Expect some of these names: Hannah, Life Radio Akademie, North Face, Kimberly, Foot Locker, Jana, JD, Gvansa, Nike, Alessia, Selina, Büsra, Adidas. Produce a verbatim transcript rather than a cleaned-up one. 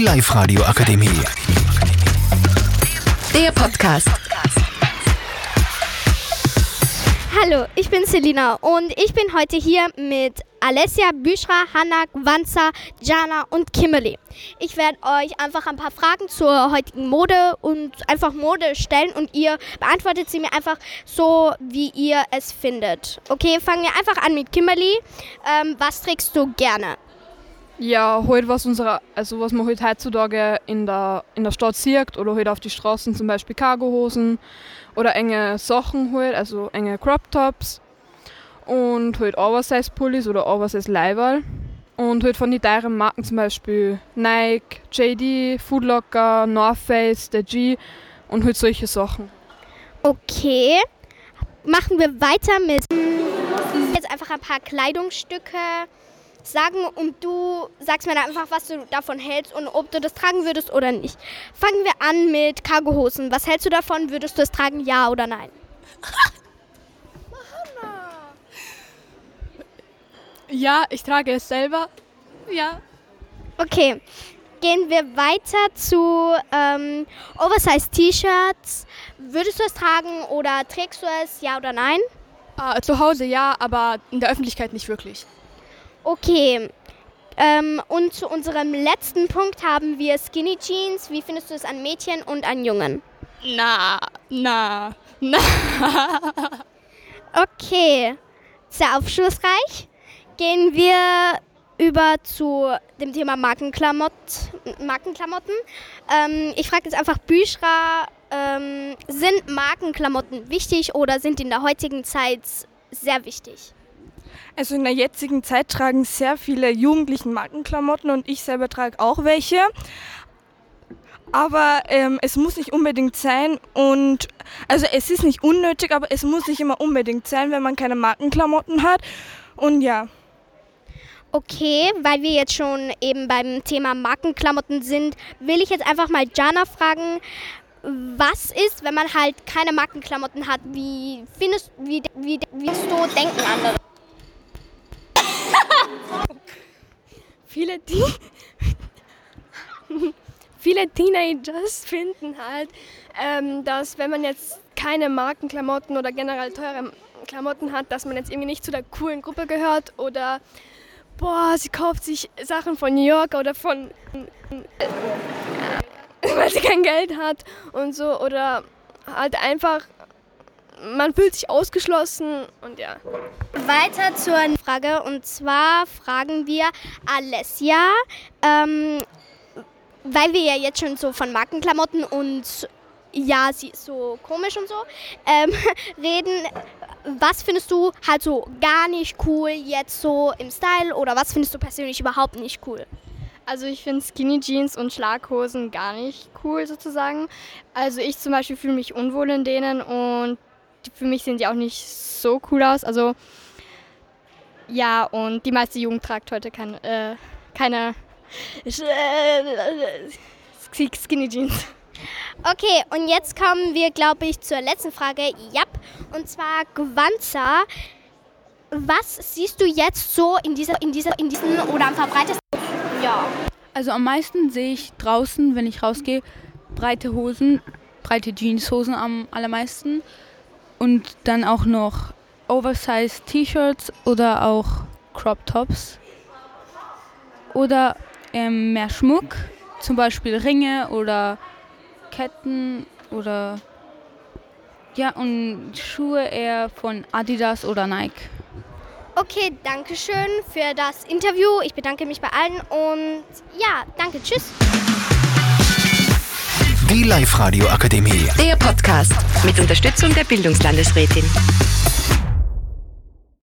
Die Life Radio Akademie. Der Podcast. Hallo, ich bin Selina und ich bin heute hier mit Alessia, Büsra, Hanna, Gvansa, Jana und Kimberly. Ich werde euch einfach ein paar Fragen zur heutigen Mode und einfach Mode stellen und ihr beantwortet sie mir einfach so, wie ihr es findet. Okay, fangen wir einfach an mit Kimberly. Ähm, was trägst du gerne? Ja, halt was, unsere, also was man halt heutzutage in der, in der Stadt sieht oder halt auf die Straßen, zum Beispiel Cargohosen oder enge Sachen halt, also enge Crop-Tops. Und halt Oversize-Pullis oder Oversize-Leiberl. Und halt von den teuren Marken zum Beispiel Nike, J D, Foot Locker, North Face, der G und halt solche Sachen. Okay, machen wir weiter mit jetzt einfach ein paar Kleidungsstücke sagen und du sagst mir dann einfach, was du davon hältst und ob du das tragen würdest oder nicht. Fangen wir an mit Cargohosen. Was hältst du davon? Würdest du es tragen, ja oder nein? Ja, ich trage es selber. Ja. Okay, gehen wir weiter zu ähm, Oversize-T-Shirts. Würdest du es tragen oder trägst du es, ja oder nein? Äh, zu Hause ja, aber in der Öffentlichkeit nicht wirklich. Okay, ähm, und zu unserem letzten Punkt haben wir Skinny Jeans. Wie findest du es an Mädchen und an Jungen? Na, na, na. Okay, sehr aufschlussreich. Gehen wir über zu dem Thema Markenklamott, Markenklamotten. Ähm, ich frage jetzt einfach Büsra, ähm, sind Markenklamotten wichtig oder sind die in der heutigen Zeit sehr wichtig? Also in der jetzigen Zeit tragen sehr viele Jugendlichen Markenklamotten und ich selber trage auch welche. Aber ähm, es muss nicht unbedingt sein und, also es ist nicht unnötig, aber es muss nicht immer unbedingt sein, wenn man keine Markenklamotten hat und ja. Okay, weil wir jetzt schon eben beim Thema Markenklamotten sind, will ich jetzt einfach mal Jana fragen, was ist, wenn man halt keine Markenklamotten hat? Wie findest wie, wie, wie du denken andere? viele, Te- viele Teenagers finden halt, ähm, dass wenn man jetzt keine Markenklamotten oder generell teure Klamotten hat, dass man jetzt irgendwie nicht zu der coolen Gruppe gehört oder boah, sie kauft sich Sachen von New York oder von, äh, weil sie kein Geld hat und so. Oder halt einfach, man fühlt sich ausgeschlossen und ja. Weiter zur Frage und zwar fragen wir Alessia, ähm, weil wir ja jetzt schon so von Markenklamotten und ja, sie ist so komisch und so, ähm, reden. Was findest du halt so gar nicht cool jetzt so im Style oder was findest du persönlich überhaupt nicht cool? Also ich finde Skinny Jeans und Schlaghosen gar nicht cool sozusagen. Also ich zum Beispiel fühle mich unwohl in denen und für mich sehen die auch nicht so cool aus. Also ja, und die meiste Jugend tragt heute kein, äh, keine Skinny Jeans. Okay, und jetzt kommen wir, glaube ich, zur letzten Frage. Ja, und zwar Gvansa. Was siehst du jetzt so in dieser, in dieser, in diesen oder am verbreitesten? Ja. Also am meisten sehe ich draußen, wenn ich rausgehe, breite Hosen, breite Jeanshosen am allermeisten und dann auch noch Oversize T-Shirts oder auch Crop Tops oder ähm, mehr Schmuck, zum Beispiel Ringe oder Ketten oder ja und Schuhe eher von Adidas oder Nike. Okay, danke schön für das Interview. Ich bedanke mich bei allen und ja, danke, tschüss. Die Life Radio Akademie. Der Podcast mit Unterstützung der Bildungslandesrätin.